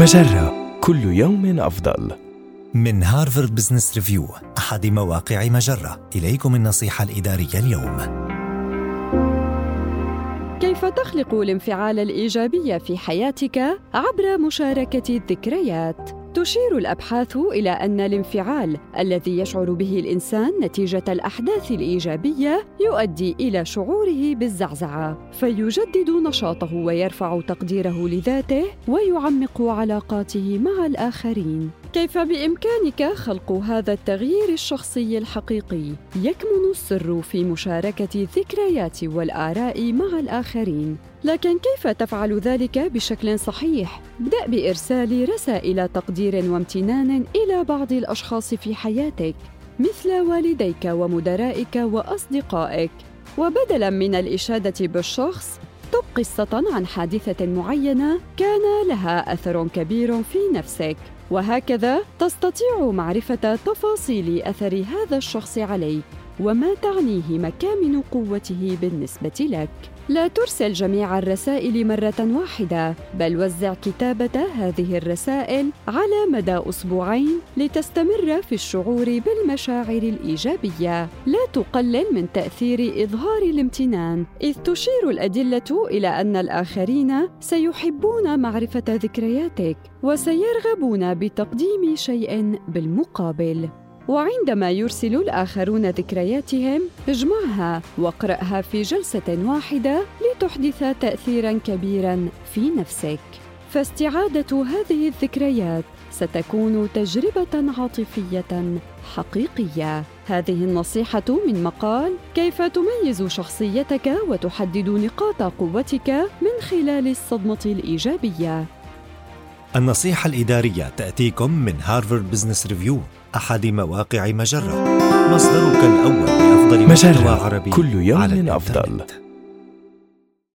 مجرة، كل يوم أفضل. من هارفارد بزنس ريفيو، أحد مواقع مجرة، إليكم النصيحة الإدارية اليوم. كيف تخلق الانفعال الإيجابي في حياتك عبر مشاركة الذكريات؟ تشير الأبحاث إلى أن الانفعال الذي يشعر به الإنسان نتيجة الأحداث الإيجابية يؤدي إلى شعوره بالزعزعة، فيجدد نشاطه ويرفع تقديره لذاته ويعمق علاقاته مع الآخرين. كيف بإمكانك خلق هذا التغيير الشخصي الحقيقي؟ يكمن السر في مشاركة الذكريات والآراء مع الآخرين، لكن كيف تفعل ذلك بشكل صحيح؟ ابدأ بإرسال رسائل تقدير وامتنان إلى بعض الأشخاص في حياتك، مثل والديك ومدرائك وأصدقائك، وبدلاً من الإشادة بالشخص، اكتب قصة عن حادثة معينة كان لها أثر كبير في نفسك، وهكذا تستطيع معرفة تفاصيل أثر هذا الشخص عليك وما تعنيه مكامن قوته بالنسبة لك. لا ترسل جميع الرسائل مرة واحدة، بل وزع كتابة هذه الرسائل على مدى أسبوعين لتستمر في الشعور بالمشاعر الإيجابية. لا تقلل من تأثير إظهار الامتنان، إذ تشير الأدلة إلى أن الآخرين سيحبون معرفة ذكرياتك وسيرغبون بتقديم شيء بالمقابل. وعندما يرسل الآخرون ذكرياتهم، اجمعها واقرأها في جلسة واحدة لتحدث تأثيراً كبيراً في نفسك، فاستعادة هذه الذكريات ستكون تجربة عاطفية حقيقية. هذه النصيحة من مقال كيف تميز شخصيتك وتحدد نقاط قوتك من خلال الصدمة الإيجابية. النصيحة الإدارية تأتيكم من هارفارد بزنس ريفيو، أحد مواقع مجرة، مصدرك الأول لأفضل مجرة عربية، كل يوم أفضل.